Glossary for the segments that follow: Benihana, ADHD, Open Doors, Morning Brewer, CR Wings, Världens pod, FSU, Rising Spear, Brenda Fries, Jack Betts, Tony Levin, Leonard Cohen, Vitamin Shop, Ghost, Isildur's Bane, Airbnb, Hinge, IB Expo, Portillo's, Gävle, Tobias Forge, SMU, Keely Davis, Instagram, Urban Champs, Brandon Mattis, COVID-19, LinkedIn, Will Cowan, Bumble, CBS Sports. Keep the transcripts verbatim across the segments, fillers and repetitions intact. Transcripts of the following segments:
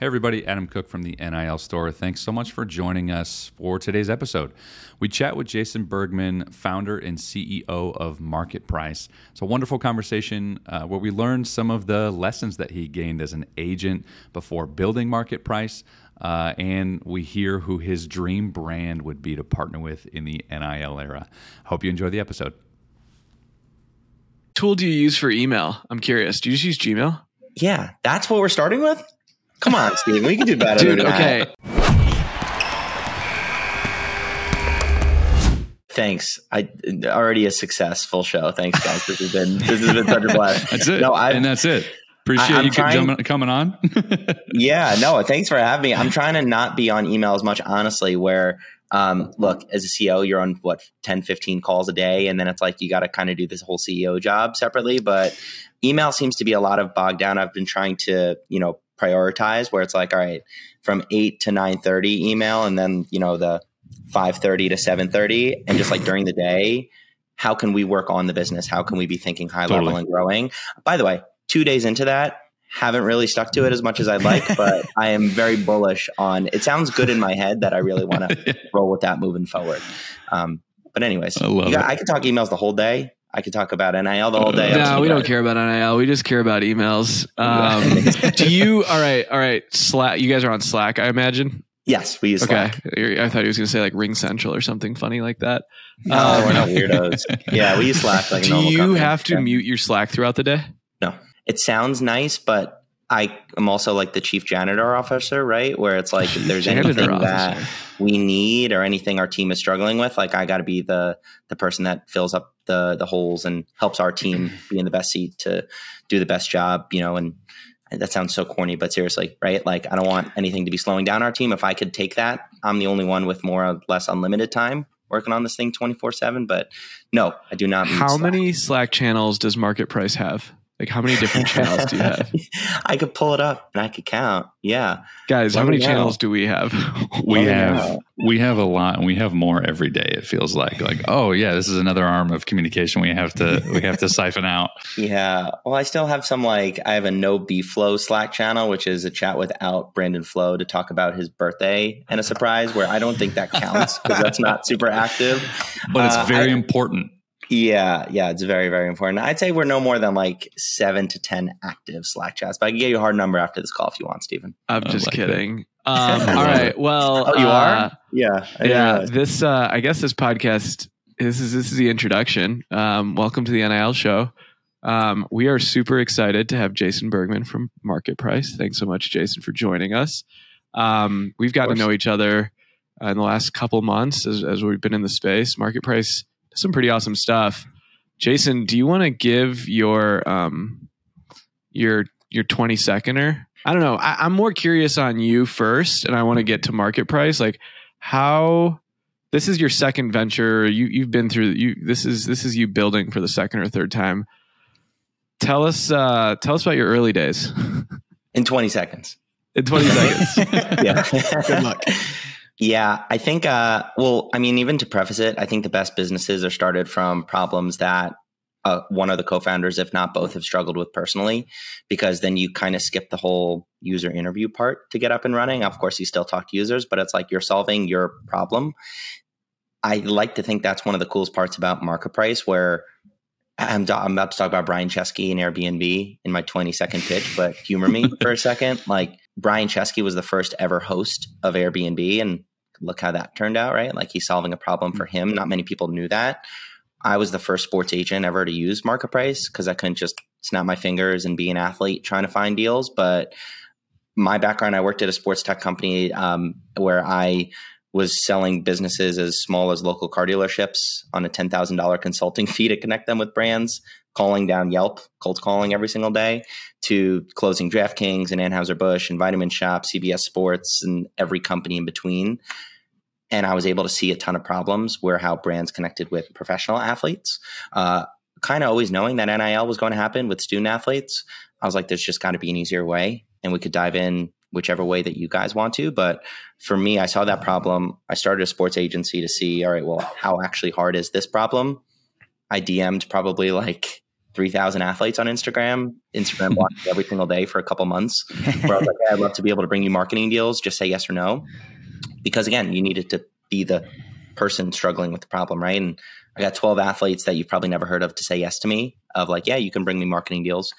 Hey everybody, Adam Cook from the N I L Store. Thanks so much for joining us for today's episode. We chat with Jason Bergman, founder and C E O of MarketPryce. It's a wonderful conversation uh, where we learned some of the lessons that he gained as an agent before building MarketPryce, uh, and we hear who his dream brand would be to partner with in the N I L era. Hope you enjoy the episode. What tool do you use for email? I'm curious. Do you just use Gmail? Yeah, that's what we're starting with? Come on, Steve. We can do better Dude, than okay. that. Thanks. I already a successful show. Thanks, guys. This has been this has been such a blast. That's it. No, I, and that's it. Appreciate I, you trying, coming on. Yeah. No. Thanks for having me. I'm trying to not be on email as much, honestly. Where, um, look, as a C E O, you're on what ten, fifteen calls a day, and then it's like you got to kind of do this whole C E O job separately. But email seems to be a lot of bogged down. I've been trying to, you know. prioritize where it's like, all right, from eight to nine thirty email, and then you know the five thirty to seven thirty, and just like during the day, how can we work on the business? How can we be thinking high totally. level and growing? By the way, two days into that, haven't really stuck to it as much as I'd like, but I am very bullish on. It sounds good in my head that I really want to roll with that moving forward. Um, but anyways, I, you got, I could talk emails the whole day. I could talk about N I L the whole day. No, we don't care about N I L. We just care about emails. Um, do you? All right, all right. Slack. You guys are on Slack, I imagine. Yes, we use okay. Slack. I thought he was going to say like Ring Central or something funny like that. No, um, we're not weirdos. Yeah, we use Slack. Like do a normal you company. have to yeah. mute your Slack throughout the day? No, it sounds nice, but. I am also like the chief janitor officer, right? Where it's like if there's janitor anything officer. that we need or anything our team is struggling with, like I got to be the the person that fills up the the holes and helps our team be in the best seat to do the best job, you know. And that sounds so corny, but seriously, right? Like I don't want anything to be slowing down our team. If I could take that, I'm the only one with more or less unlimited time working on this thing twenty-four seven. But no, I do not. How Slack. many Slack channels does MarketPryce have? Like how many different channels do you have? I could pull it up and I could count. Yeah. Guys, Let how many know. channels do we have? we Let have we have a lot, and we have more every day, it feels like. Like, oh yeah, this is another arm of communication we have to we have to siphon out. Yeah. Well, I still have some like I have a No B Flow Slack channel, which is a chat without Brandon Flow to talk about his birthday and a surprise where I don't think that counts because that's not super active. But it's very uh, I, important. Yeah, yeah, it's very, very important. I'd say we're no more than like seven to ten active Slack chats, but I can get you a hard number after this call if you want, Stephen. I'm just like kidding. Um, all right, well, oh, you uh, are? Yeah, I yeah. This, uh, I guess, this podcast. This is this is the introduction. Um, welcome to the N I L show. Um, we are super excited to have Jason Bergman from MarketPryce. Thanks so much, Jason, for joining us. Um, we've gotten to know each other uh, in the last couple months as, as we've been in the space. MarketPryce. Some pretty awesome stuff. Jason, do you want to give your um, your your twenty-seconder? I don't know. I, I'm more curious on you first, and I want to get to MarketPryce. Like how this is your second venture. You you've been through you. This is this is you building for the second or third time. Tell us uh, tell us about your early days. In twenty seconds. In twenty seconds. Yeah. Good luck. Yeah, I think, uh, well, I mean, even to preface it, I think the best businesses are started from problems that uh, one of the co-founders, if not both, have struggled with personally, because then you kind of skip the whole user interview part to get up and running. Of course, you still talk to users, but it's like you're solving your problem. I like to think that's one of the coolest parts about MarketPryce, where I'm, do- I'm about to talk about Brian Chesky and Airbnb in my twenty-second pitch, but humor me for a second. Like Brian Chesky was the first ever host of Airbnb, and look how that turned out, right? Like he's solving a problem for him. Not many people knew that. I was the first sports agent ever to use MarketPryce because I couldn't just snap my fingers and be an athlete trying to find deals. But my background, I worked at a sports tech company um, where I was selling businesses as small as local car dealerships on a ten thousand dollars consulting fee to connect them with brands, calling down Yelp, cold calling every single day, to closing DraftKings and Anheuser-Busch and Vitamin Shop, C B S Sports, and every company in between. And I was able to see a ton of problems where how brands connected with professional athletes, uh, kind of always knowing that N I L was going to happen with student athletes. I was like, there's just got to be an easier way. And we could dive in whichever way that you guys want to. But for me, I saw that problem. I started a sports agency to see, all right, well, how actually hard is this problem? I D M'd probably like three thousand athletes on Instagram, Instagram watched every single day for a couple months, where I was like, hey, I'd love to be able to bring you marketing deals. Just say yes or no. Because again, you needed to be the person struggling with the problem, right? And I got twelve athletes that you've probably never heard of to say yes to me of like, yeah, you can bring me marketing deals.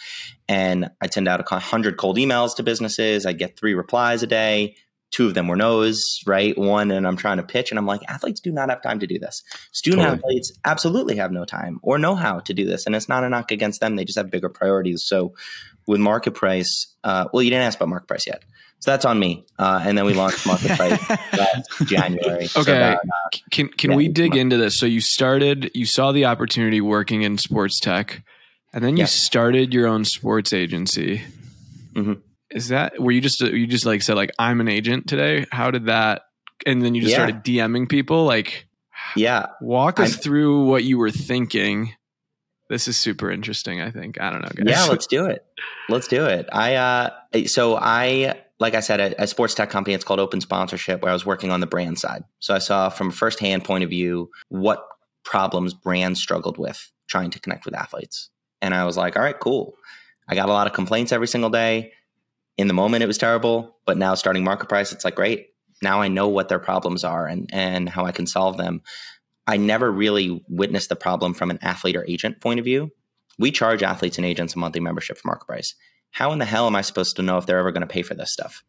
And I'd send out one hundred cold emails to businesses. I'd get three replies a day. Two of them were no's, right? One, and I'm trying to pitch and I'm like, athletes do not have time to do this. Student totally. athletes absolutely have no time or know how to do this. And it's not a knock against them. They just have bigger priorities. So with MarketPryce, uh, well, you didn't ask about MarketPryce yet. So that's on me. Uh, and then we launched MarketPryce last January. Okay. So about, uh, can can yeah, we dig into this? So you started, you saw the opportunity working in sports tech, and then you yes. started your own sports agency. Mm-hmm. Is that where you just you just like said like I'm an agent today? How did that? And then you just yeah. started DMing people. Like, yeah, walk us I'm, through what you were thinking. This is super interesting. I think I don't know, guys. Yeah, let's do it. Let's do it. I uh, so I like I said, a, a sports tech company. It's called Open Sponsorship, where I was working on the brand side. So I saw from a firsthand point of view what problems brands struggled with trying to connect with athletes, and I was like, all right, cool. I got a lot of complaints every single day. In the moment, it was terrible, but now starting MarketPryce, it's like, great. Now I know what their problems are and, and how I can solve them. I never really witnessed the problem from an athlete or agent point of view. We charge athletes and agents a monthly membership for MarketPryce. How in the hell am I supposed to know if they're ever going to pay for this stuff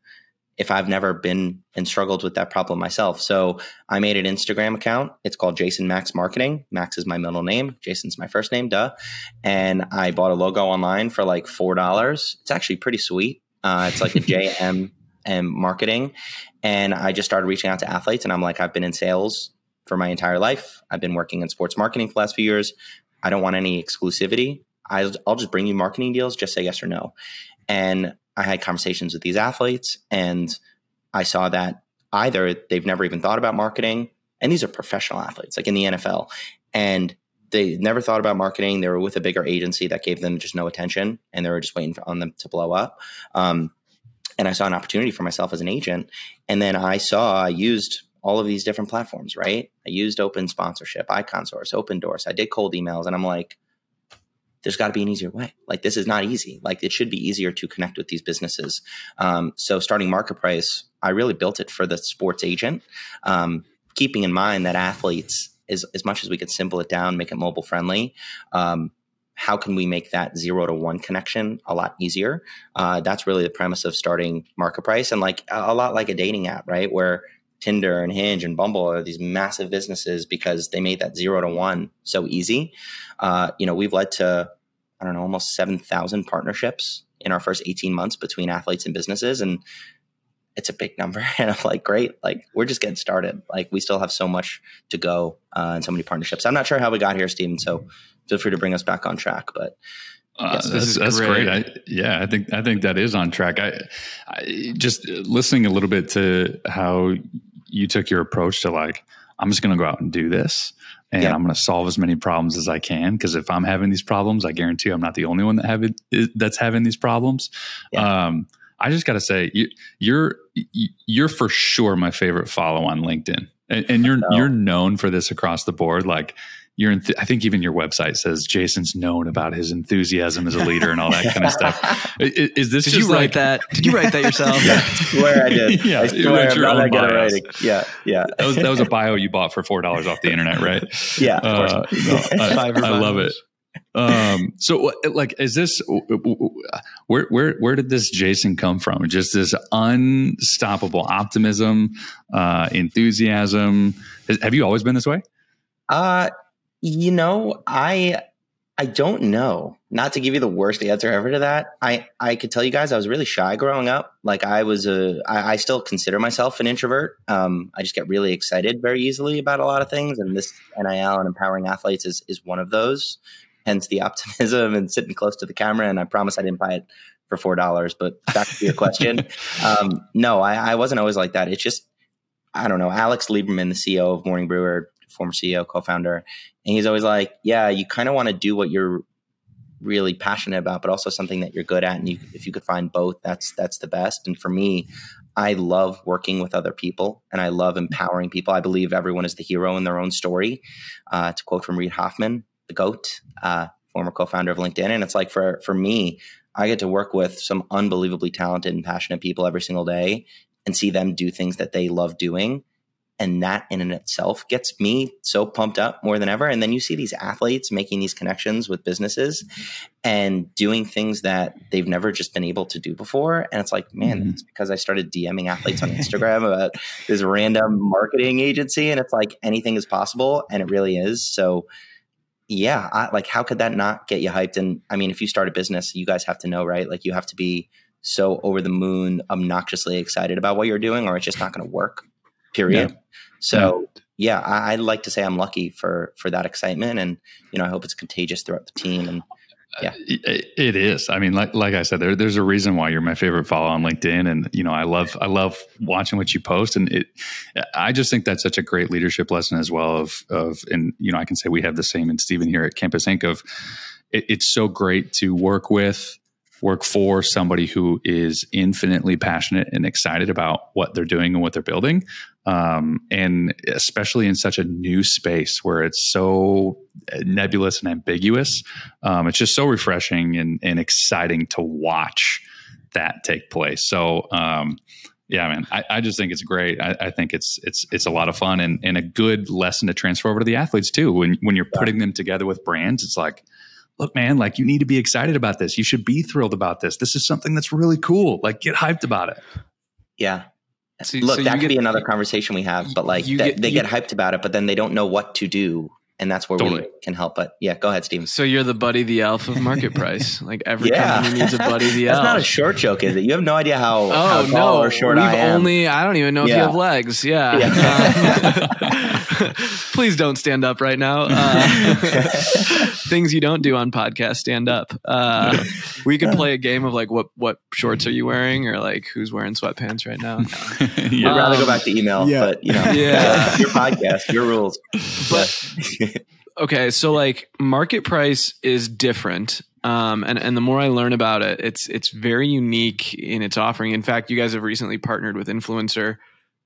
if I've never been and struggled with that problem myself? So I made an Instagram account. It's called Jason Max Marketing. Max is my middle name. Jason's my first name, duh. And I bought a logo online for like four dollars. It's actually pretty sweet. Uh, it's like a J M M marketing. And I just started reaching out to athletes. And I'm like, I've been in sales for my entire life. I've been working in sports marketing for the last few years. I don't want any exclusivity. I'll, I'll just bring you marketing deals. Just say yes or no. And I had conversations with these athletes. And I saw that either they've never even thought about marketing. And these are professional athletes, like in the N F L. And they never thought about marketing. They were with a bigger agency that gave them just no attention, and they were just waiting for, on them to blow up. Um, and I saw an opportunity for myself as an agent. And then I saw, I used all of these different platforms, right? I used Open Sponsorship, IconSource, Open Doors. I did cold emails, and I'm like, there's got to be an easier way. Like, this is not easy. Like, it should be easier to connect with these businesses. Um, so starting MarketPryce, I really built it for the sports agent, um, keeping in mind that athletes – As, as much as we could simple it down, make it mobile friendly, um, how can we make that zero to one connection a lot easier? Uh, that's really the premise of starting MarketPryce, and like a, a lot like a dating app, right? Where Tinder and Hinge and Bumble are these massive businesses because they made that zero to one so easy. Uh, you know, we've led to, I don't know, almost seven thousand partnerships in our first eighteen months between athletes and businesses. And it's a big number. And I'm like, great. Like, we're just getting started. Like, we still have so much to go uh, and so many partnerships. I'm not sure how we got here, Steven. So feel free to bring us back on track, but uh, yes, that's, that's great. great. I, yeah. I think, I think that is on track. I, I just listening a little bit to how you took your approach to like, I'm just going to go out and do this and yeah. I'm going to solve as many problems as I can. Cause if I'm having these problems, I guarantee I'm not the only one that have it, that's having these problems. Yeah. Um, I just got to say, you, you're you're for sure my favorite follow on LinkedIn, and, and you're you're known for this across the board. Like, you're, enth- I think even your website says Jason's known about his enthusiasm as a leader and all that kind of stuff. Is, is this? Did just you write like, that? Did you write that yourself? Yeah, I swear I did. Yeah, I swear I'm not good at writing. Yeah, yeah. That was that was a bio you bought for four dollars off the internet, right? Yeah, uh, of no, I, I love it. um so like is this where where where did this Jason come from? Just this unstoppable optimism, uh enthusiasm? Have you always been this way? uh you know i i don't know, not to give you the worst answer ever to that. I i could tell you guys I was really shy growing up. Like, i was a i, I still consider myself an introvert. um I just get really excited very easily about a lot of things, and this N I L and empowering athletes is is one of those. Hence the optimism and sitting close to the camera. And I promise I didn't buy it for four dollars. But back to your question. Um, no, I, I wasn't always like that. It's just, I don't know, Alex Lieberman, the C E O of Morning Brewer, former C E O, co-founder. And he's always like, yeah, you kind of want to do what you're really passionate about, but also something that you're good at. And you, if you could find both, that's that's the best. And for me, I love working with other people, and I love empowering people. I believe everyone is the hero in their own story. Uh, to quote from Reid Hoffman, the GOAT, uh, former co-founder of LinkedIn. And it's like, for, for me, I get to work with some unbelievably talented and passionate people every single day and see them do things that they love doing. And that in and itself gets me so pumped up more than ever. And then you see these athletes making these connections with businesses mm-hmm. and doing things that they've never just been able to do before. And it's like, man, mm-hmm. that's because I started DMing athletes on Instagram about this random marketing agency. And it's like, anything is possible. And it really is. So yeah, I, like, how could that not get you hyped? And I mean, if you start a business, you guys have to know, right? Like, you have to be so over the moon, obnoxiously excited about what you're doing, or it's just not going to work. Period. No. So no. yeah, I, I like to say I'm lucky for for that excitement, and you know, I hope it's contagious throughout the team. And yeah, it, it is. I mean, like like I said, there, there's a reason why you're my favorite follow on LinkedIn, and you know, I love I love watching what you post, and it. I just think that's such a great leadership lesson as well. Of of and you know, I can say we have the same in Stephen here at Campus Incorporated. Of it, it's so great to work with. work for somebody who is infinitely passionate and excited about what they're doing and what they're building. Um, and especially in such a new space where it's so nebulous and ambiguous, um, it's just so refreshing and, and exciting to watch that take place. So, um, yeah, man, I, I just think it's great. I, I think it's it's it's a lot of fun and, and a good lesson to transfer over to the athletes too. When when you're putting them together with brands, it's like, look, man, like, you need to be excited about this. You should be thrilled about this. This is something that's really cool. Like, get hyped about it. Yeah. So, look, so that could get, be another conversation we have, but like, that, get, they you, get hyped about it, but then they don't know what to do. And that's where totally. we can help. But yeah, go ahead, Steven. So you're the buddy, the elf of MarketPryce. Like, every yeah. company needs a buddy, the elf. That's not a short joke, is it? You have no idea how, oh, how tall no. or short We've I am. Only, I don't even know yeah. if you have legs. Yeah. yeah. Um, please don't stand up right now. Uh, things you don't do on podcasts, stand up. Uh, we could play a game of like, what what shorts are you wearing? Or like, who's wearing sweatpants right now? You'd um, rather go back to email, yeah. but you know, yeah. your podcast, your rules. But... Okay, so like, MarketPryce is different, um, and and the more I learn about it, it's it's very unique in its offering. In fact, you guys have recently partnered with Influencer,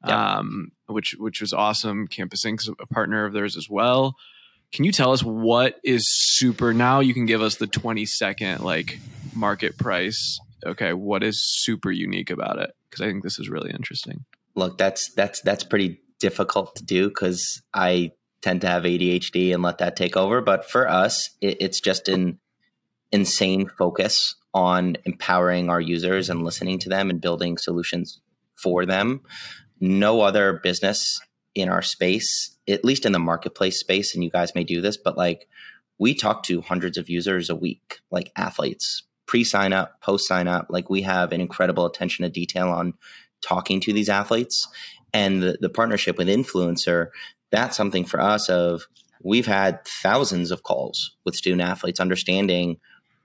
yeah. um, which which was awesome. Campus Incorporated is a partner of theirs as well. Can you tell us what is super? Now you can give us the twenty second like MarketPryce. Okay, what is super unique about it? Because I think this is really interesting. Look, that's that's that's pretty difficult to do because I. tend to have A D H D and let that take over. But for us, it, it's just an insane focus on empowering our users and listening to them and building solutions for them. No other business in our space, at least in the marketplace space, and you guys may do this, but like, we talk to hundreds of users a week, like athletes, pre-sign up, post-sign up. Like, we have an incredible attention to detail on talking to these athletes. And the, the partnership with Influencer, that's something for us of, we've had thousands of calls with student athletes, understanding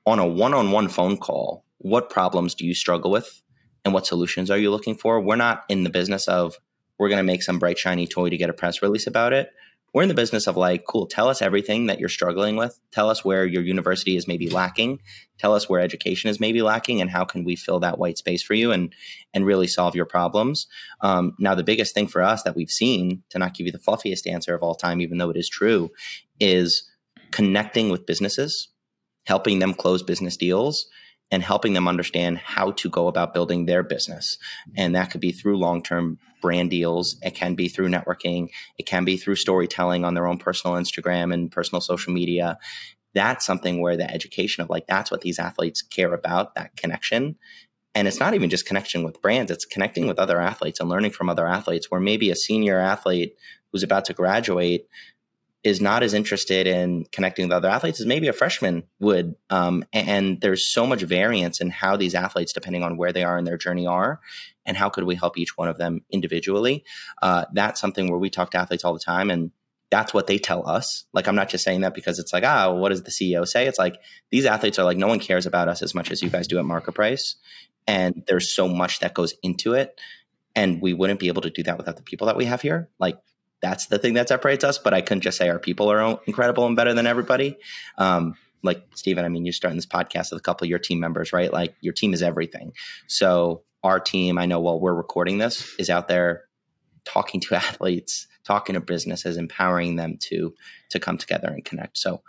on a one-on-one phone call, what problems do you struggle with and what solutions are you looking for? We're not in the business of, we're going to make some bright, shiny toy to get a press release about it. We're in the business of like, cool, tell us everything that you're struggling with. Tell us where your university is maybe lacking. Tell us where education is maybe lacking, and how can we fill that white space for you and and really solve your problems. Um, now, the biggest thing for us that we've seen, to not give you the fluffiest answer of all time, even though it is true, is connecting with businesses, helping them close business deals, and helping them understand how to go about building their business. And that could be through long-term brand deals. It can be through networking. It can be through storytelling on their own personal Instagram and personal social media. That's something where the education of like, that's what these athletes care about, that connection. And it's not even just connection with brands. It's connecting with other athletes and learning from other athletes, where maybe a senior athlete who's about to graduate is not as interested in connecting with other athletes as maybe a freshman would. Um, and, and there's so much variance in how these athletes, depending on where they are in their journey, are, and how could we help each one of them individually? Uh, that's something where we talk to athletes all the time, and that's what they tell us. Like, I'm not just saying that because it's like, ah, well, what does the C E O say? It's like, these athletes are like, no one cares about us as much as you guys do at MarketPryce. And there's so much that goes into it. And we wouldn't be able to do that without the people that we have here. Like, that's the thing that separates us, but I couldn't just say our people are incredible and better than everybody. Um, like, Steven, I mean, you're starting this podcast with a couple of your team members, right? Like, your team is everything. So our team, I know while we're recording this, is out there talking to athletes, talking to businesses, empowering them to, to come together and connect. So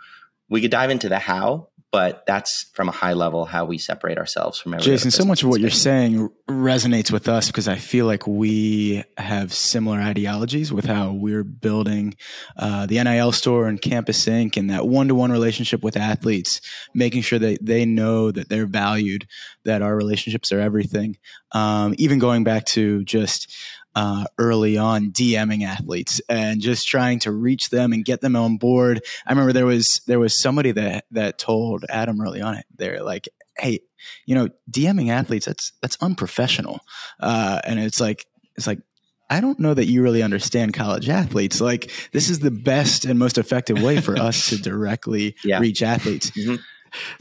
We could dive into the how, but that's from a high level how we separate ourselves from everyone. Jason, so much of what you're saying resonates with us because I feel like we have similar ideologies with how we're building uh, the N I L store and Campus Incorporated and that one-to-one relationship with athletes, making sure that they know that they're valued, that our relationships are everything. Um, even going back to just Uh, early on DMing athletes and just trying to reach them and get them on board. I remember there was there was somebody that that told Adam early on, they're like, hey, you know, DMing athletes, that's that's unprofessional. Uh, and it's like it's like I don't know that you really understand college athletes. Like, this is the best and most effective way for us to directly yeah. reach athletes. Mm-hmm.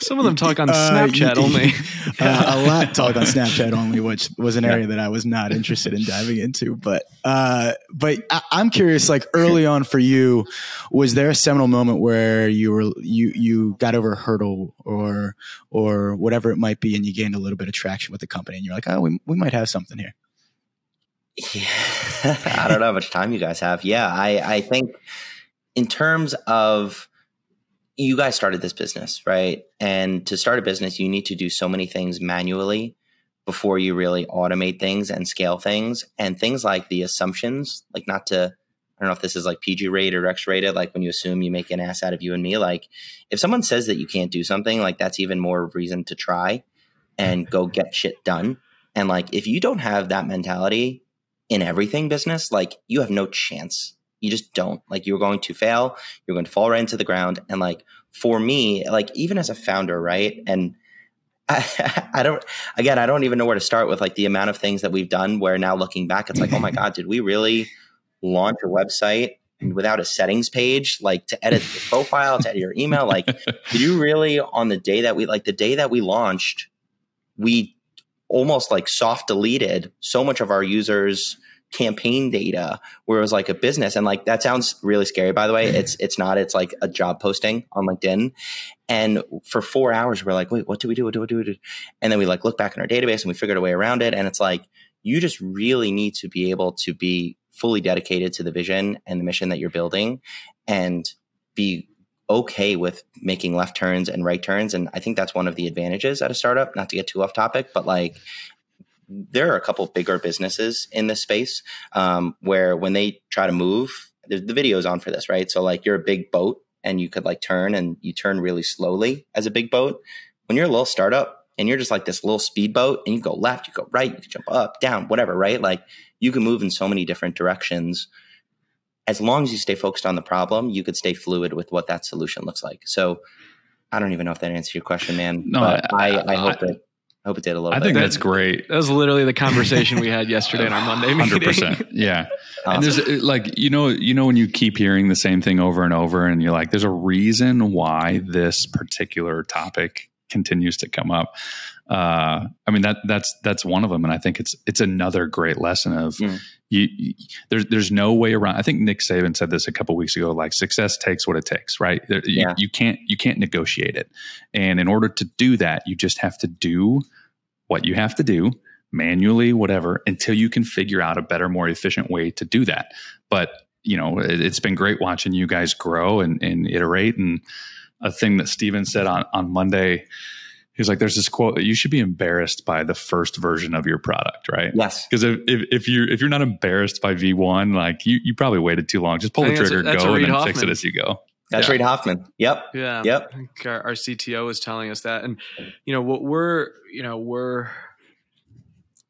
Some of them talk on Snapchat uh, only. uh, a lot talk on Snapchat only, which was an area that I was not interested in diving into. But uh, but I, I'm curious, like early on for you, was there a seminal moment where you were you you got over a hurdle or or whatever it might be, and you gained a little bit of traction with the company, and you're like, oh, we we might have something here. Yeah, I don't know how much time you guys have. Yeah, I I think in terms of. You guys started this business, right? And to start a business, you need to do so many things manually before you really automate things and scale things. And things like the assumptions, like not to, I don't know if this is like P G rated or X rated, like when you assume you make an ass out of you and me, like if someone says that you can't do something, like that's even more reason to try and go get shit done. And like, if you don't have that mentality in everything business, like you have no chance. You just don't. Like, you're going to fail. You're going to fall right into the ground. And like, for me, like even as a founder, right? And I, I don't, again, I don't even know where to start with like the amount of things that we've done where now looking back, it's like, oh my God, did we really launch a website without a settings page, like to edit the profile, to edit your email? Like, did you really on the day that we, like the day that we launched, we almost like soft deleted so much of our users' campaign data where it was like a business. And like, that sounds really scary, by the way. It's, it's not, it's like a job posting on LinkedIn. And for four hours, we're like, wait, what do we do? What do we do? And then we like look back in our database and we figured a way around it. And it's like, you just really need to be able to be fully dedicated to the vision and the mission that you're building and be okay with making left turns and right turns. And I think that's one of the advantages at a startup, not to get too off topic, but like, there are a couple bigger businesses in this space um, where when they try to move, the, the video's on for this, right? So like you're a big boat and you could like turn and you turn really slowly as a big boat. When you're a little startup and you're just like this little speedboat and you go left, you go right, you can jump up, down, whatever, right? Like you can move in so many different directions. As long as you stay focused on the problem, you could stay fluid with what that solution looks like. So I don't even know if that answers your question, man. No, but I, I, I hope that. I hope it did a little I bit. I think that's great. That was literally the conversation we had yesterday in our Monday meeting. one hundred percent Yeah. Awesome. And there's like, you know, you know, when you keep hearing the same thing over and over and you're like, there's a reason why this particular topic continues to come up. Uh, I mean, that that's that's one of them. And I think it's it's another great lesson of mm. you, you, there's, there's no way around. I think Nick Saban said this a couple of weeks ago, like success takes what it takes, right? There, yeah. you, you can't you can't negotiate it. And in order to do that, you just have to do what you have to do manually, whatever, until you can figure out a better, more efficient way to do that. But, you know, it, it's been great watching you guys grow and, and iterate. And a thing that Steven said on, on Monday, he was like, there's this quote that you should be embarrassed by the first version of your product, right? Yes. Because if, if, if you're if you're not embarrassed by V one, like you you probably waited too long. Just pull the trigger, a, go, and then Hoffman. Fix it as you go. That's yeah. Reid Hoffman. Yep. Yeah. Yep. Our, our C T O is telling us that. And you know, what we're, you know, we're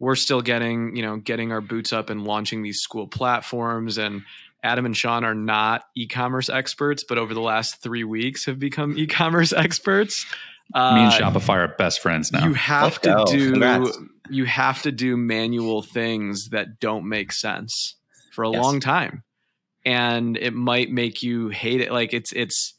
we're still getting, you know, getting our boots up and launching these school platforms. And Adam and Sean are not e-commerce experts, but over the last three weeks have become e-commerce experts. Uh, Me and Shopify are best friends now. You have Let's to go. do Congrats. you have to do manual things that don't make sense for a yes. long time, and it might make you hate it. Like it's it's.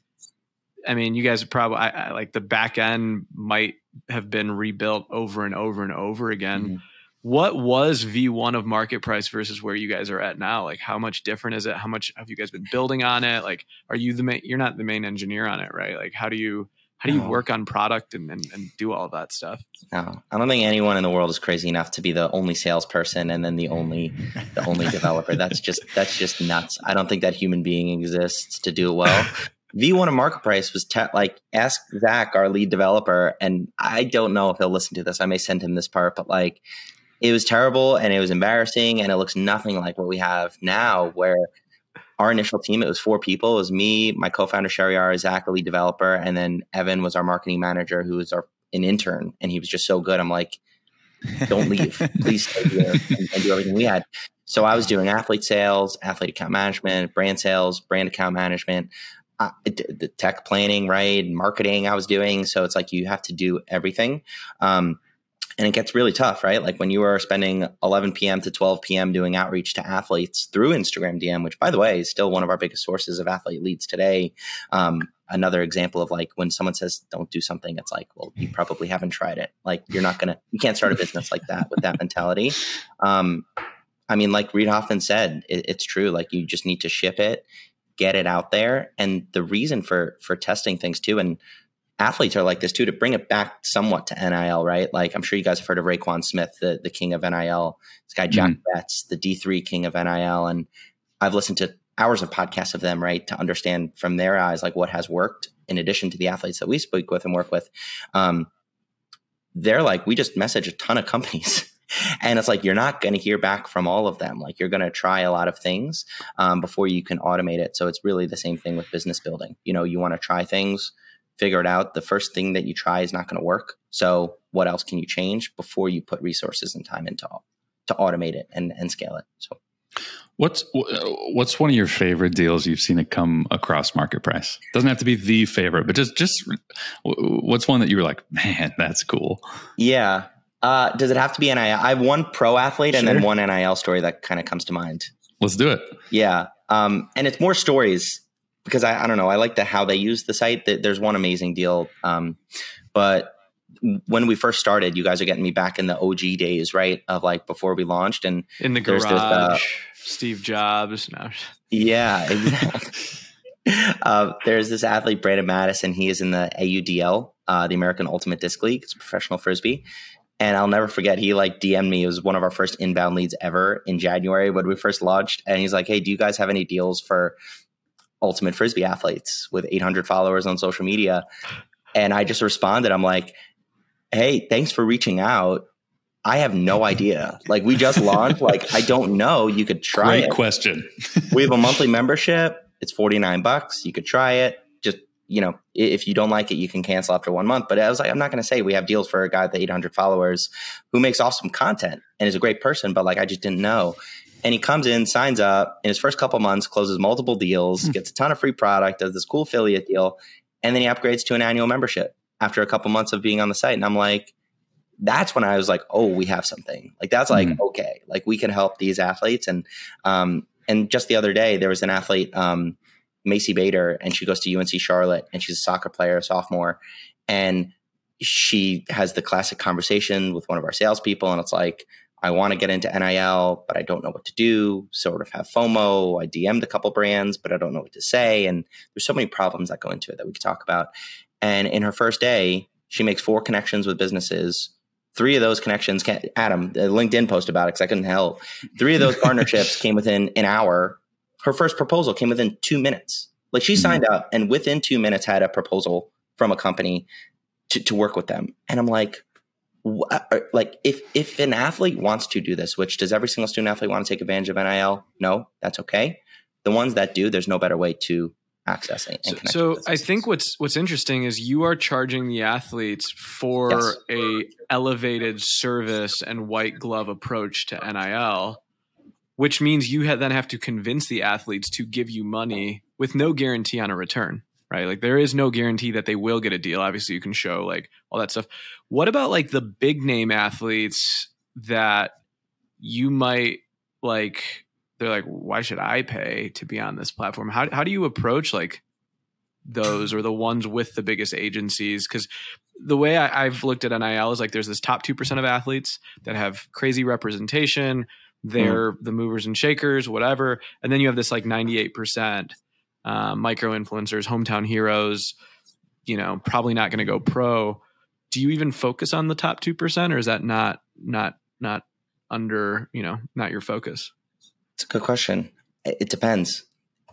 I mean, you guys are probably I, I, like the back end might have been rebuilt over and over and over again. Mm-hmm. What was V one of MarketPryce versus where you guys are at now? Like, how much different is it? How much have you guys been building on it? Like, are you the main? You're not the main engineer on it, right? Like, how do you? How do you work on product and, and, and do all that stuff? No, I don't think anyone in the world is crazy enough to be the only salesperson and then the only the only developer. That's just that's just nuts. I don't think that human being exists to do it well. V one of MarketPryce was te- like, ask Zach, our lead developer, and I don't know if he'll listen to this. I may send him this part, but like, it was terrible and it was embarrassing and it looks nothing like what we have now, where our initial team, it was four people. It was me, my co-founder, Shariara, Zach, a lead developer, and then Evan was our marketing manager, who was our, an intern, and he was just so good. I'm like, don't leave. Please stay here and, and do everything we had. So I was doing athlete sales, athlete account management, brand sales, brand account management, uh, the tech planning, right? Marketing I was doing. So it's like, you have to do everything. Um, and it gets really tough, right? Like when you are spending eleven p.m. to twelve p.m. doing outreach to athletes through Instagram D M, which by the way, is still one of our biggest sources of athlete leads today. Um, another example of like, when someone says, don't do something, it's like, well, you probably haven't tried it. Like you're not going to, you can't start a business like that with that mentality. Um, I mean, like Reid Hoffman said, it, it's true. Like you just need to ship it, get it out there. And the reason for, for testing things too, and athletes are like this too, to bring it back somewhat to N I L, right? Like I'm sure you guys have heard of Raekwon Smith, the, the king of N I L, this guy, Jack mm-hmm. Betts, the D three king of N I L. And I've listened to hours of podcasts of them, right? To understand from their eyes, like what has worked in addition to the athletes that we speak with and work with. Um, they're like, we just message a ton of companies. And it's like, you're not going to hear back from all of them. Like you're going to try a lot of things um, before you can automate it. So it's really the same thing with business building. You know, you want to try things, figure it out. The first thing that you try is not going to work. So what else can you change before you put resources and time into to automate it and, and scale it? So what's what's one of your favorite deals you've seen it come across MarketPryce? Doesn't have to be the favorite, but just just what's one that you were like, man, that's cool. Yeah. Uh, does it have to be N I L? I have one pro athlete and sure. then one N I L story that kind of comes to mind. Let's do it. Yeah. Um, and it's more stories because I, I don't know. I like the how they use the site. There's one amazing deal. Um, but when we first started, you guys are getting me back in the O G days, right? Of like before we launched and in the garage, this, uh, Steve Jobs. No. Yeah, exactly. Uh, there's this athlete, Brandon Mattis, and he is in the A U D L, uh, the American Ultimate Disc League. It's professional Frisbee. And I'll never forget, he like D M'd me. It was one of our first inbound leads ever in January when we first launched. And he's like, hey, do you guys have any deals for Ultimate Frisbee athletes with eight hundred followers on social media? And I just responded. I'm like, hey, thanks for reaching out. I have no idea. Like we just launched. Like, I don't know. You could try Great it. Great question. We have a monthly membership. It's forty-nine bucks. You could try it. You know, if you don't like it, you can cancel after one month. But I was like, I'm not going to say we have deals for a guy with eight hundred followers who makes awesome content and is a great person. But like, I just didn't know. And he comes in, signs up in his first couple months, closes multiple deals, gets a ton of free product, does this cool affiliate deal. And then he upgrades to an annual membership after a couple months of being on the site. And I'm like, that's when I was like, oh, we have something like that's like, mm-hmm. OK, like we can help these athletes. And um, and just the other day, there was an athlete, um, Macy Bader, and she goes to U N C Charlotte, and she's a soccer player, a sophomore, and she has the classic conversation with one of our salespeople, and it's like, I want to get into N I L, but I don't know what to do, sort of have FOMO. I D M'd a couple brands, but I don't know what to say, and there's so many problems that go into it that we could talk about. And in her first day, she makes four connections with businesses. Three of those connections, Adam, the LinkedIn post about it because I couldn't help. Three of those partnerships came within an hour. Her first proposal came within two minutes. Like she signed up and within two minutes had a proposal from a company to, to work with them. And I'm like, what? Like if, if an athlete wants to do this, which does every single student athlete want to take advantage of N I L? No, that's okay. The ones that do, there's no better way to access it. And so so I think what's, what's interesting is you are charging the athletes for yes. a elevated service and white glove approach to N I L. Which means you have then have to convince the athletes to give you money with no guarantee on a return, right? Like there is no guarantee that they will get a deal. Obviously, you can show like all that stuff. What about like the big name athletes that you might like, they're like, why should I pay to be on this platform? How how do you approach like those or the ones with the biggest agencies? Because the way I, I've looked at N I L is like there's this top two percent of athletes that have crazy representation. They're mm-hmm. the movers and shakers, whatever. And then you have this like ninety-eight percent uh, micro influencers, hometown heroes, you know, probably not going to go pro. Do you even focus on the top two percent or is that not, not, not under, you know, not your focus? It's a good question. It depends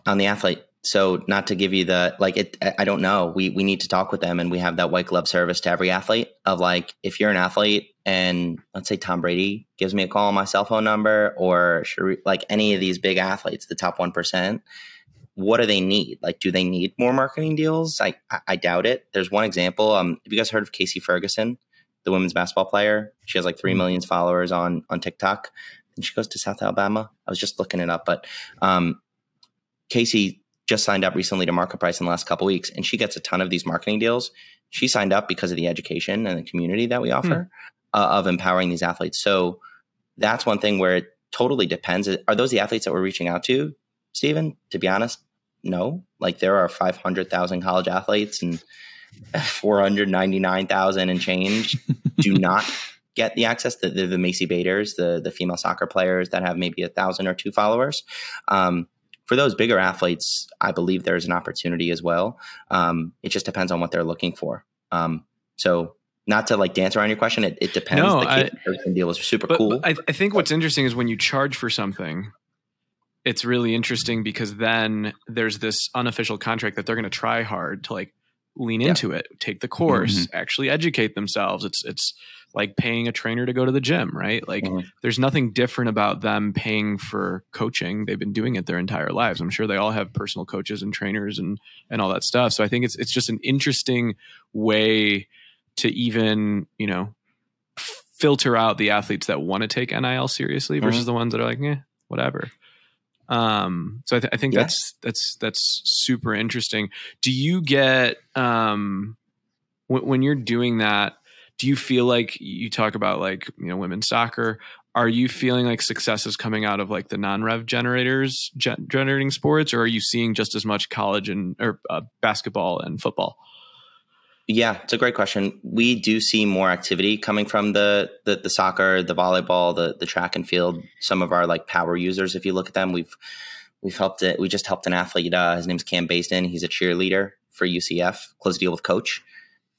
on the athlete. So not to give you the, like, it, I don't know. We we need to talk with them, and we have that white glove service to every athlete of, like, if you're an athlete and let's say Tom Brady gives me a call on my cell phone number, or Sharif, like any of these big athletes, the top one percent, what do they need? Like, do they need more marketing deals? I, I, I doubt it. There's one example. Um, have you guys heard of Casey Ferguson, the women's basketball player? She has like three million followers on, on TikTok, and she goes to South Alabama. I was just looking it up, but um, Casey just signed up recently to MarketPryce in the last couple of weeks, and she gets a ton of these marketing deals. She signed up because of the education and the community that we offer hmm. uh, of empowering these athletes. So that's one thing where it totally depends. Are those the athletes that we're reaching out to, Stephen? To be honest, no. Like, there are five hundred thousand college athletes, and four hundred ninety-nine thousand and change do not get the access. The, the, the Macy Baders, the, the female soccer players that have maybe a thousand or two followers. Um, For those bigger athletes, I believe there's an opportunity as well. Um, it just depends on what they're looking for. Um, so not to like dance around your question, it, it depends. No, the I, deal is super but, cool. But I, I think what's interesting is when you charge for something, it's really interesting because then there's this unofficial contract that they're going to try hard to like lean yeah. into it, take the course, mm-hmm. actually educate themselves. It's it's like paying a trainer to go to the gym, right? Like mm-hmm. there's nothing different about them paying for coaching. They've been doing it their entire lives. I'm sure they all have personal coaches and trainers and and all that stuff. So I think it's it's just an interesting way to even, you know, filter out the athletes that want to take N I L seriously mm-hmm. versus the ones that are like, eh, whatever. Um, so I, th- I think yeah. that's, that's, that's super interesting. Do you get, um, w- when you're doing that, do you feel like you talk about like, you know, women's soccer, are you feeling like success is coming out of like the non-rev generators gen- generating sports, or are you seeing just as much college and, or uh, basketball and football? Yeah, it's a great question. We do see more activity coming from the the, the soccer, the volleyball, the the track and field. Some of our like power users, if you look at them, we've we've helped it. We just helped an athlete. Uh, his name's Cam Baisden. He's a cheerleader for U C F. Close deal with Coach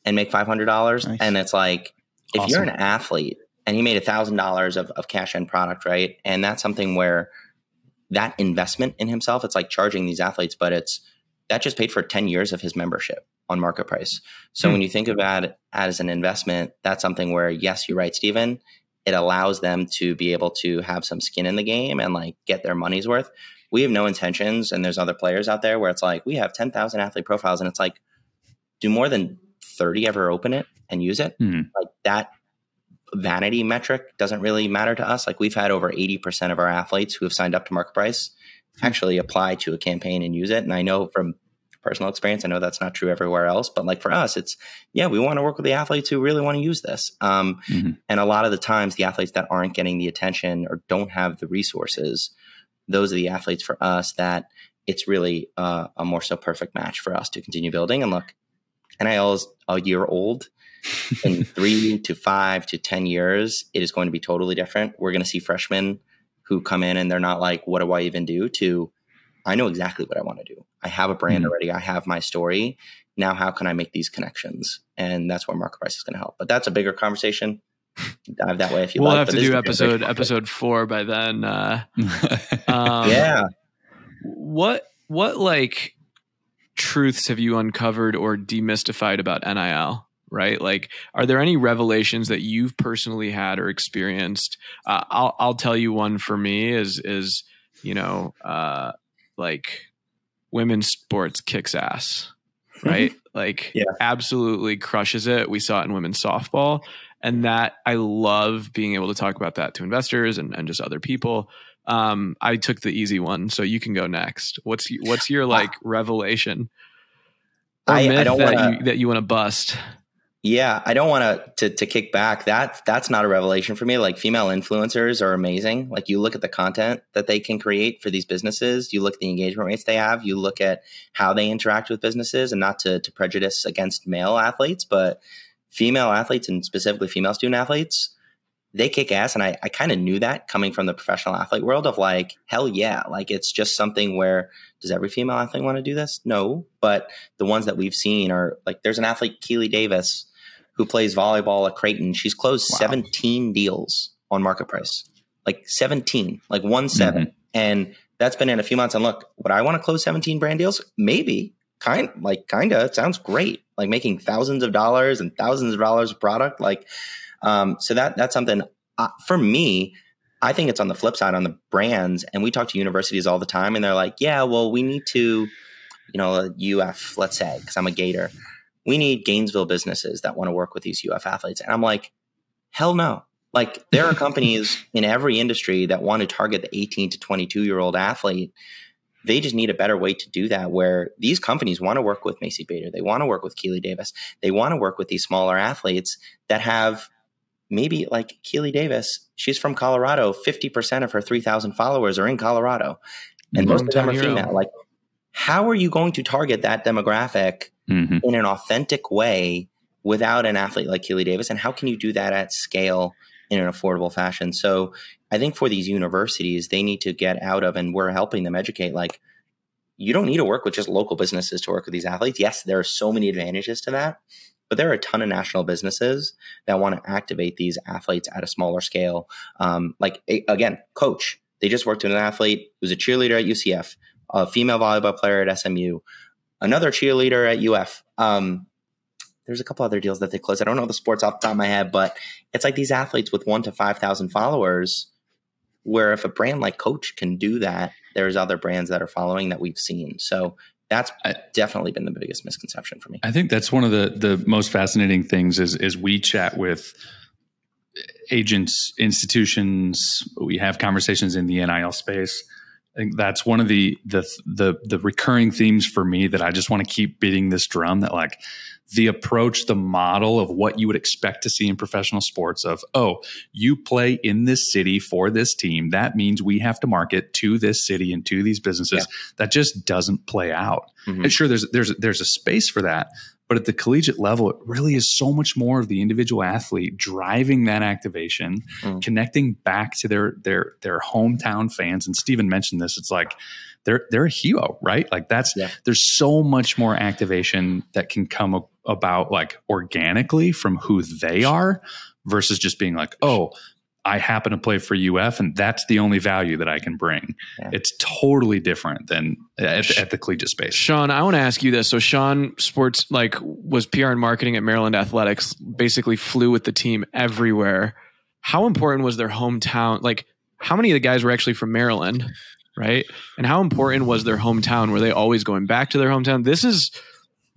and make five hundred dollars. Nice. And it's like if awesome. You're an athlete and he made a thousand dollars of of cash end product, right? And that's something where that investment in himself, it's like charging these athletes, but it's that just paid for ten years of his membership on MarketPryce. So hmm. when you think about it as an investment, that's something where, yes, you're right, Stephen, it allows them to be able to have some skin in the game and like get their money's worth. We have no intentions. And there's other players out there where it's like, we have ten thousand athlete profiles. And it's like, do more than thirty ever open it and use it? Hmm. Like that vanity metric doesn't really matter to us. Like we've had over eighty percent of our athletes who have signed up to MarketPryce hmm. actually apply to a campaign and use it. And I know from personal experience, I know that's not true everywhere else, but like for us, it's, yeah, we want to work with the athletes who really want to use this. Um, mm-hmm. And a lot of the times the athletes that aren't getting the attention or don't have the resources, those are the athletes for us that it's really uh, a more so perfect match for us to continue building. And look, N I L is a year old. In three to five to ten years, it is going to be totally different. We're going to see freshmen who come in and they're not like, what do I even do? To I know exactly what I want to do. I have a brand mm-hmm. already. I have my story. Now, how can I make these connections? And that's where MarketPryce is going to help. But that's a bigger conversation. Dive that way if you we'll like. We'll have but to do episode episode four by then. Uh, um, yeah. What what like truths have you uncovered or demystified about N I L? Right? Like, are there any revelations that you've personally had or experienced? Uh, I'll I'll tell you one for me is is you know. Uh, like women's sports kicks ass, right? Like yeah. absolutely crushes it. We saw it in women's softball, and that I love being able to talk about that to investors and, and just other people. Um, I took the easy one, so you can go next. What's, what's your like revelation or I, myth I don't that, wanna, you, that you want to bust? Yeah. I don't want to, to kick back. That that's not a revelation for me. Like female influencers are amazing. Like you look at the content that they can create for these businesses. You look at the engagement rates they have. You look at how they interact with businesses, and not to, to prejudice against male athletes, but female athletes and specifically female student athletes, they kick ass. And I, I kind of knew that coming from the professional athlete world of like, hell yeah. Like it's just something where does every female athlete want to do this? No. But the ones that we've seen are like, there's an athlete, Keely Davis, who plays volleyball at Creighton. She's closed wow. seventeen deals on MarketPryce, like seventeen, like one seven. Mm-hmm. And that's been in a few months. And look, would I want to close seventeen brand deals? Maybe. Kind like kind of. It sounds great. Like making thousands of dollars and thousands of dollars of product. Like, um, so that that's something uh, for me. I think it's on the flip side on the brands. And we talk to universities all the time, and they're like, "Yeah, well, we need to, you know, U F. Let's say, because I'm a Gator, we need Gainesville businesses that want to work with these U F athletes." And I'm like, "Hell no!" Like there are companies in every industry that want to target the eighteen to twenty-two year old athlete. They just need a better way to do that, where these companies want to work with Macy Bader. They want to work with Keely Davis. They want to work with these smaller athletes that have maybe like Keely Davis. She's from Colorado. fifty percent of her three thousand followers are in Colorado. And most of them are female. Like, how are you going to target that demographic mm-hmm. in an authentic way without an athlete like Keely Davis? And how can you do that at scale in an affordable fashion? So I think for these universities, they need to get out of, and we're helping them educate, like, you don't need to work with just local businesses to work with these athletes. Yes, there are so many advantages to that, but there are a ton of national businesses that want to activate these athletes at a smaller scale. Um, like, a, again, Coach, they just worked with an athlete who's a cheerleader at U C F, a female volleyball player at S M U, another cheerleader at U F. Um, There's a couple other deals that they closed. I don't know the sports off the top of my head, but it's like these athletes with one to five thousand followers, where if a brand like Coach can do that, there's other brands that are following that we've seen. So that's I, definitely been the biggest misconception for me. I think that's one of the the most fascinating things is, is we chat with agents, institutions. We have conversations in the N I L space. I think that's one of the, the the the recurring themes for me, that I just want to keep beating this drum, that like the approach, the model of what you would expect to see in professional sports of, oh, you play in this city for this team. That means we have to market to this city and to these businesses. Yeah. That just doesn't play out. Mm-hmm. And sure, there's there's there's a space for that. But at the collegiate level, it really is so much more of the individual athlete driving that activation, mm. connecting back to their their their hometown fans. And Stephen mentioned this. It's like they're they're a hero, right? Like that's yeah. there's so much more activation that can come ab- about like organically from who they are, versus just being like, oh, I happen to play for U F, and that's the only value that I can bring. Yeah. It's totally different than at the, at the collegiate space. Sean, I want to ask you this. So Sean sports, like was P R and marketing at Maryland Athletics, basically flew with the team everywhere. How important was their hometown? Like how many of the guys were actually from Maryland, right? And how important was their hometown? Were they always going back to their hometown? This is,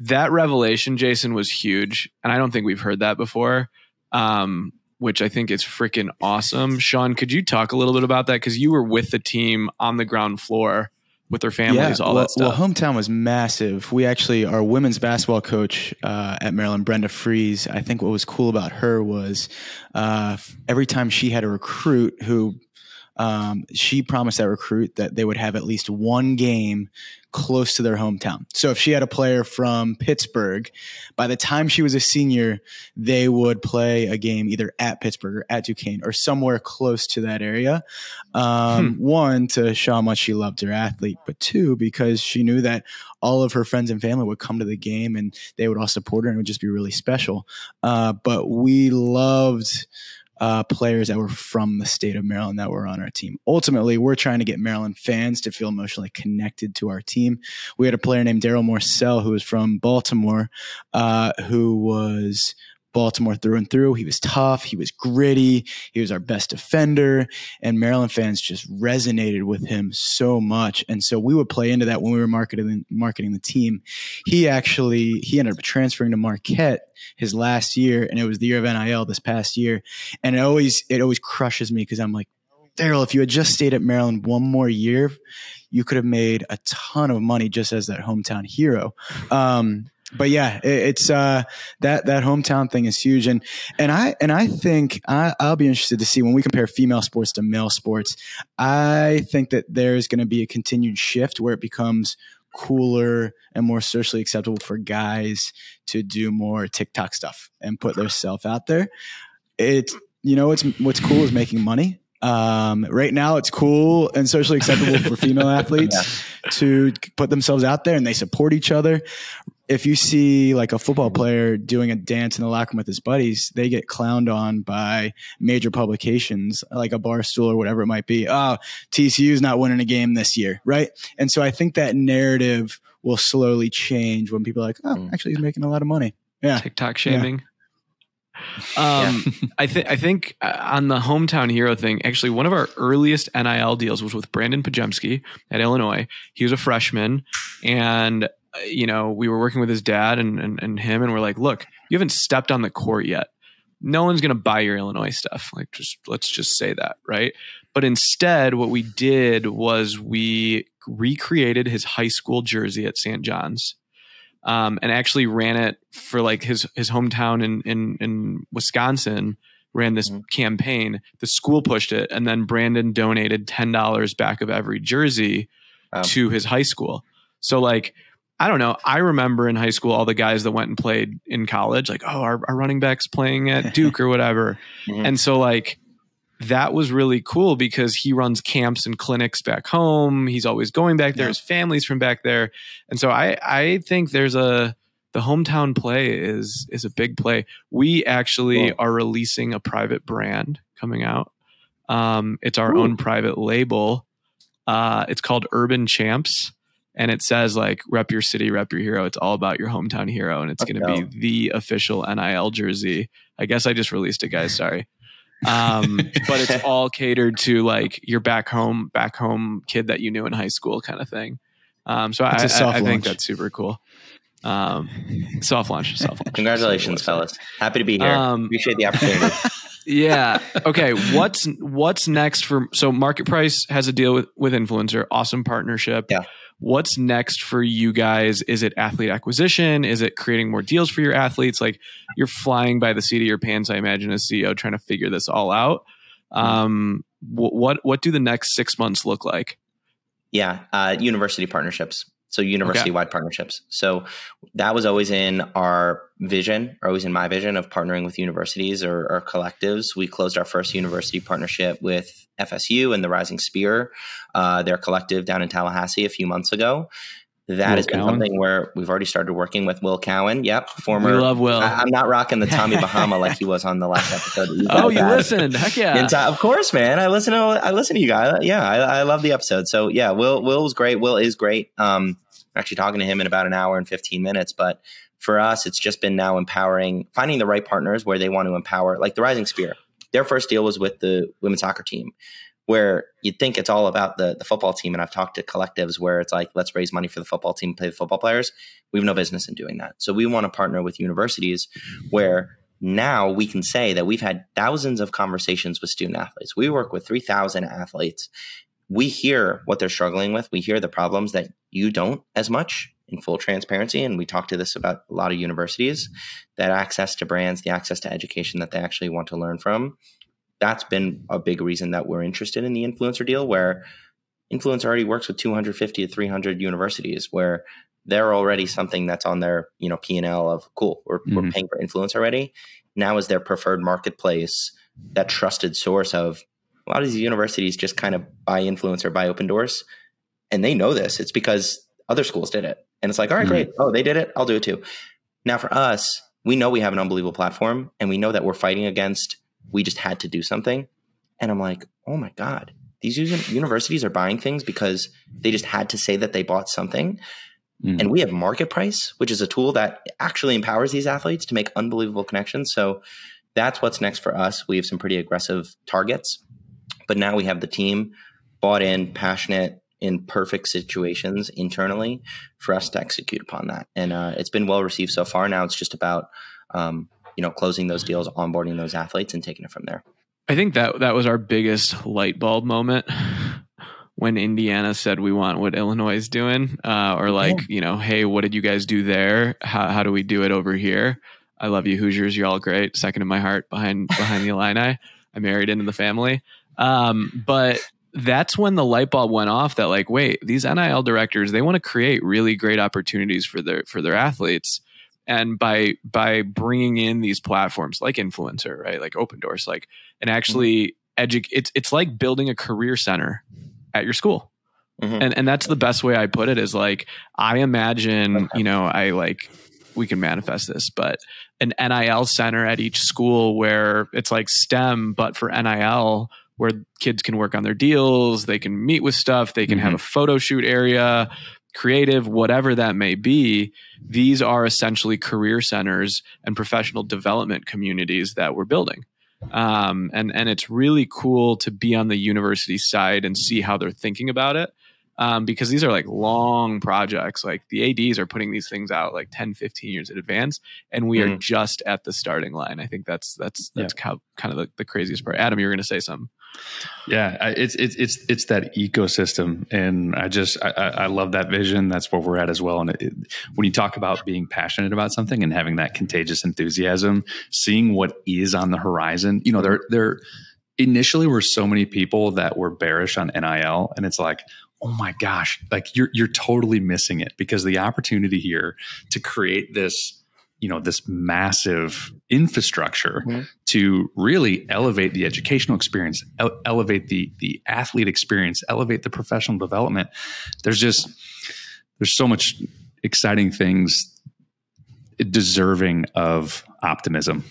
that revelation, Jason, was huge. And I don't think we've heard that before. Um, which I think is freaking awesome. Sean, could you talk a little bit about that? Because you were with the team on the ground floor with their families, yeah, all well, that stuff. Well, hometown was massive. We actually, our women's basketball coach uh, at Maryland, Brenda Fries, I think what was cool about her was uh, every time she had a recruit who um, she promised that recruit that they would have at least one game close to their hometown. So if she had a player from Pittsburgh, by the time she was a senior, they would play a game either at Pittsburgh or at Duquesne or somewhere close to that area. Um, hmm. One, to show how much she loved her athlete, but two, because she knew that all of her friends and family would come to the game and they would all support her, and it would just be really special. Uh, but we loved Uh, players that were from the state of Maryland that were on our team. Ultimately, we're trying to get Maryland fans to feel emotionally connected to our team. We had a player named Daryl Morcell, who was from Baltimore, uh, who was Baltimore through and through. He was tough. He was gritty. He was our best defender. And Maryland fans just resonated with him so much. And so we would play into that when we were marketing marketing the team. He actually, he ended up transferring to Marquette his last year, and it was the year of N I L this past year. And it always, it always crushes me, because I'm like, Daryl, if you had just stayed at Maryland one more year, you could have made a ton of money just as that hometown hero. Um, But yeah, it's uh, that that hometown thing is huge, and and I and I think I, I'll be interested to see when we compare female sports to male sports. I think that there's going to be a continued shift where it becomes cooler and more socially acceptable for guys to do more TikTok stuff and put themselves out there. It's you know, it's what's cool is making money. Um, right now it's cool and socially acceptable for female athletes yeah. to put themselves out there, and they support each other. if you see like a football player doing a dance in the locker room with his buddies, they get clowned on by major publications like a Barstool or whatever it might be. Oh, T C U's not winning a game this year, right? And so I think that narrative will slowly change when people are like, oh, actually he's making a lot of money. Yeah. TikTok shaming. Yeah. Um, yeah. I think, I think on the hometown hero thing, actually one of our earliest N I L deals was with Brandon Pajemski at Illinois. He was a freshman and, you know, we were working with his dad and, and, and him and we're like, look, you haven't stepped on the court yet. No one's going to buy your Illinois stuff. Like, just, let's just say that. Right. But instead what we did was we recreated his high school jersey at Saint John's. Um, and actually ran it for like his his hometown in in, in Wisconsin, ran this mm-hmm. campaign. The school pushed it, and then Brandon donated ten dollars back of every jersey um. to his high school. So like, I don't know. I remember in high school, all the guys that went and played in college, like, oh, our, our running back's playing at Duke or whatever. Mm-hmm. And so like, that was really cool because he runs camps and clinics back home. He's always going back there. Yeah. His family's from back there. And so I, I think there's a, the hometown play is, is a big play. We actually cool. are releasing a private brand coming out. Um, it's our Ooh. own private label. Uh, it's called Urban Champs. And it says like, rep your city, rep your hero. It's all about your hometown hero. And it's okay. going to be the official N I L jersey. I guess I just released it, guys. Sorry. um, but it's all catered to like your back home, back home kid that you knew in high school kind of thing. Um, so I, I, I think that's super cool. Um, soft launch, soft launch. Congratulations, fellas. Happy to be here. Um, Appreciate the opportunity. Yeah. Okay. What's, what's next for, so MarketPryce has a deal with, with Influencer, awesome partnership. Yeah. What's next for you guys? Is it athlete acquisition? Is it creating more deals for your athletes? Like you're flying by the seat of your pants, I imagine, as C E O trying to figure this all out. Um, what, what, what do the next six months look like? Yeah. Uh, university partnerships. So university-wide okay. partnerships. So that was always in our vision, or always in my vision of partnering with universities or, or collectives. We closed our first university partnership with F S U and the Rising Spear, uh, their collective down in Tallahassee a few months ago. That Will has been Cowan. something where we've already started working with Will Cowan. Yep. Former. We love Will. I, I'm not rocking the Tommy Bahama like he was on the last episode. You oh, you bad. listened. Heck yeah. T- of course, man. I listen to, I listen to you guys. Yeah. I, I love the episode. So yeah, Will, Will was great. Will is great. Um, I'm actually talking to him in about an hour and fifteen minutes, but for us, it's just been now empowering, finding the right partners where they want to empower, like the Rising Spear. Their first deal was with the women's soccer team, where you'd think it's all about the, the football team. And I've talked to collectives where it's like, let's raise money for the football team, play the football players. We have no business in doing that. So we want to partner with universities where now we can say that we've had thousands of conversations with student athletes. We work with three thousand athletes. We hear what they're struggling with. We hear the problems that you don't as much, in full transparency. And we talk to this about a lot of universities, that access to brands, the access to education that they actually want to learn from. That's been a big reason that we're interested in the Influencer deal, where Influencer already works with two hundred fifty to three hundred universities, where they're already something that's on their, you know, P and L of cool, we're, mm-hmm. we're paying for Influencer already. Now is their preferred marketplace, that trusted source of a lot of these universities just kind of buy Influencer, buy Open Doors. And they know this. It's because other schools did it. And it's like, all right, mm-hmm. great. Oh, they did it. I'll do it too. Now for us, we know we have an unbelievable platform, and we know that we're fighting against, we just had to do something. And I'm like, oh my God, these universities are buying things because they just had to say that they bought something. Mm. And we have MarketPryce, which is a tool that actually empowers these athletes to make unbelievable connections. So that's what's next for us. We have some pretty aggressive targets, but now we have the team bought in, passionate, in perfect situations internally for us to execute upon that. And uh, it's been well received so far. Now it's just about, um, you know, closing those deals, onboarding those athletes, and taking it from there. I think that that was our biggest light bulb moment when Indiana said, we want what Illinois is doing, uh, or like, yeah. you know, hey, what did you guys do there? How, how do we do it over here? I love you, Hoosiers. You're all great. Second in my heart behind, behind the Illini. I married into the family. Um, but that's when the light bulb went off that like, wait, these N I L directors, they want to create really great opportunities for their, for their athletes. And by by bringing in these platforms like Influencer, right, like Open Doors, like, and actually edu- it's it's like building a career center at your school, Mm-hmm. And and that's the best way I put it is like, I imagine, you know, I like, we can manifest this, but an N I L center at each school where it's like STEM, but for N I L, where kids can work on their deals, they can meet with stuff, they can mm-hmm. have a photo shoot area, creative, whatever that may be. These are essentially career centers and professional development communities that we're building. Um, and, and it's really cool to be on the university side and see how they're thinking about it. Um, because these are like long projects, like the A Ds are putting these things out like ten, fifteen years in advance. And we mm. are just at the starting line. I think that's, that's, that's yeah. how, kind of the, the craziest part. Adam, you were going to say something. Yeah. I, it's, it's, it's, it's that ecosystem. And I just, I, I love that vision. That's where we're at as well. And it, it, when you talk about being passionate about something and having that contagious enthusiasm, seeing what is on the horizon, you know, there, there initially were so many people that were bearish on N I L, and it's like, oh my gosh, like you're you're totally missing it, because the opportunity here to create this, you know, this massive infrastructure mm-hmm. to really elevate the educational experience, ele- elevate the the athlete experience, elevate the professional development. There's just there's so much exciting things deserving of optimism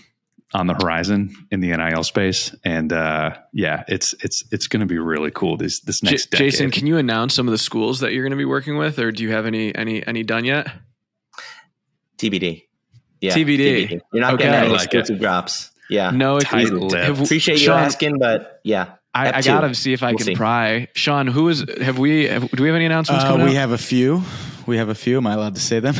on the horizon in the N I L space. And uh, yeah, it's it's it's going to be really cool this this next J- decade. Jason, can you announce some of the schools that you're going to be working with, or do you have any any any done yet? T B D. Yeah. T B D. T B D. You're not okay. getting any like exclusive it. drops. Yeah. No exclusive. Appreciate Sean, you asking, but yeah. I, I got to see if I we'll can see. pry. Sean, who is have we have, do we have any announcements uh, coming we out? We have a few. We have a few. Am I allowed to say them?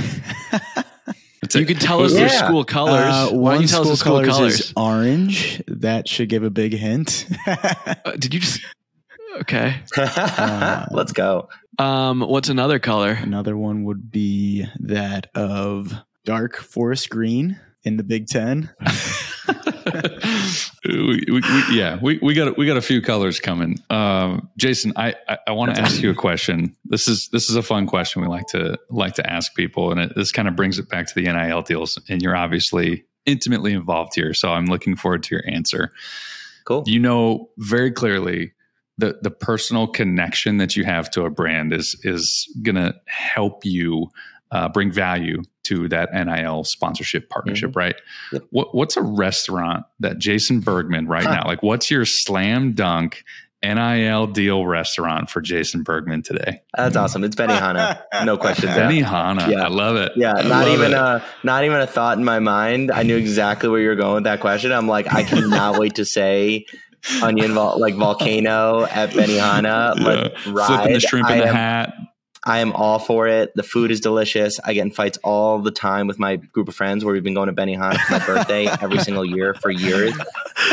That's you it. can tell us yeah. their school colors. Uh, Why don't you tell us the school colors, colors is orange. That should give a big hint. uh, did you just? Okay. Uh, Let's go. Um, what's another color? Another one would be that of dark forest green in the Big Ten. we, we, we, yeah, we, we got we got a few colors coming. Um, Jason, I, I, I want to ask you a question. This is this is a fun question we like to like to ask people, and it, this kind of brings it back to the N I L deals. And you're obviously intimately involved here, so I'm looking forward to your answer. Cool. You know very clearly the the personal connection that you have to a brand is is going to help you uh, bring value to that N I L sponsorship partnership, mm-hmm. right? Yep. What, what's a restaurant that Jason Bergman right huh. now, like what's your slam dunk N I L deal restaurant for Jason Bergman today? That's mm-hmm. awesome. It's Benihana. No questions asked. Benihana. Yeah. I love it. Yeah. I not even it. a, not even a thought in my mind. I knew exactly where you were going with that question. I'm like, I cannot wait to say onion, vol- like volcano at Benihana. Yeah. Let's ride. Flipping the shrimp in I the am- hat. I am all for it. The food is delicious. I get in fights all the time with my group of friends where we've been going to Benihana for my birthday every single year for years.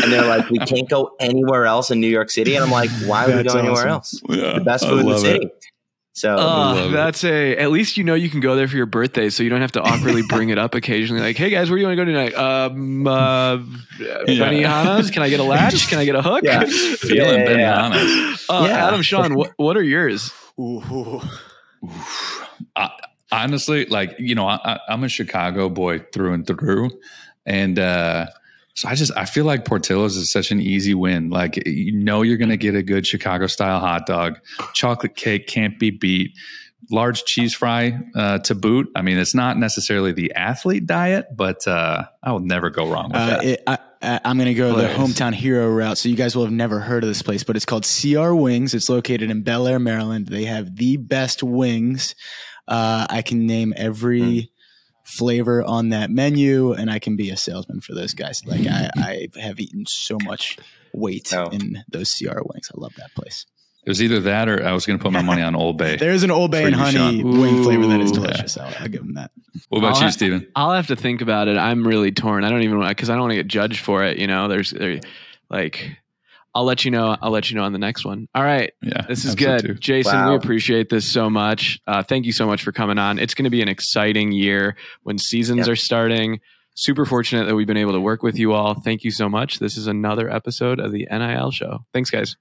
And they're like, we can't go anywhere else in New York City. And I'm like, why would that's we go anywhere awesome. else? Yeah, the best food in the city. It. So uh, that's a, at least, you know, you can go there for your birthday. So you don't have to awkwardly bring it up occasionally. Like, hey guys, where do you want to go tonight? Um, uh, yeah. Benihana's. Can I get a latch? Can I get a hook? Yeah. Feeling yeah, Benihana's. Yeah. Uh, yeah. Adam, Sean, what, what are yours? Ooh. I, honestly, like, you know, I, I'm a Chicago boy through and through. And uh, so I just, I feel like Portillo's is such an easy win. Like, you know, you're going to get a good Chicago style hot dog. Chocolate cake can't be beat. Large cheese fry uh, to boot. I mean, it's not necessarily the athlete diet, but uh, I will never go wrong with uh, that. It, I, I'm going to go Please. the hometown hero route. So you guys will have never heard of this place, but it's called C R Wings. It's located in Bel Air, Maryland. They have the best wings. Uh, I can name every mm. flavor on that menu, and I can be a salesman for those guys. Like I, I have eaten so much weight oh. in those C R Wings. I love that place. It was either that, or I was going to put my money on Old Bay. There is an Old Bay and honey wing flavor that is delicious. Yeah. I'll, I'll give them that. What about I'll you, Steven? Ha- I'll have to think about it. I'm really torn. I don't even want because I don't want to get judged for it. You know, there's there, like, I'll let you know. I'll let you know on the next one. All right. Yeah, this is good, too. Jason. Wow. We appreciate this so much. Uh, thank you so much for coming on. It's going to be an exciting year when seasons yep. are starting. Super fortunate that we've been able to work with you all. Thank you so much. This is another episode of the N I L Show. Thanks, guys.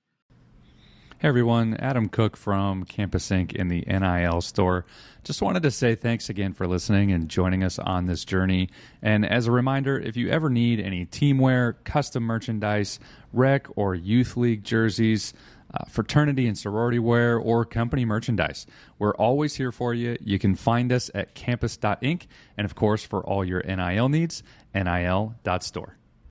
Hey everyone, Adam Cook from Campus Incorporated in the N I L Store. Just wanted to say thanks again for listening and joining us on this journey. And as a reminder, if you ever need any teamwear, custom merchandise, rec or youth league jerseys, uh, fraternity and sorority wear, or company merchandise. We're always here for you. You can find us at campus dot inc, and of course, for all your N I L needs, N I L dot store.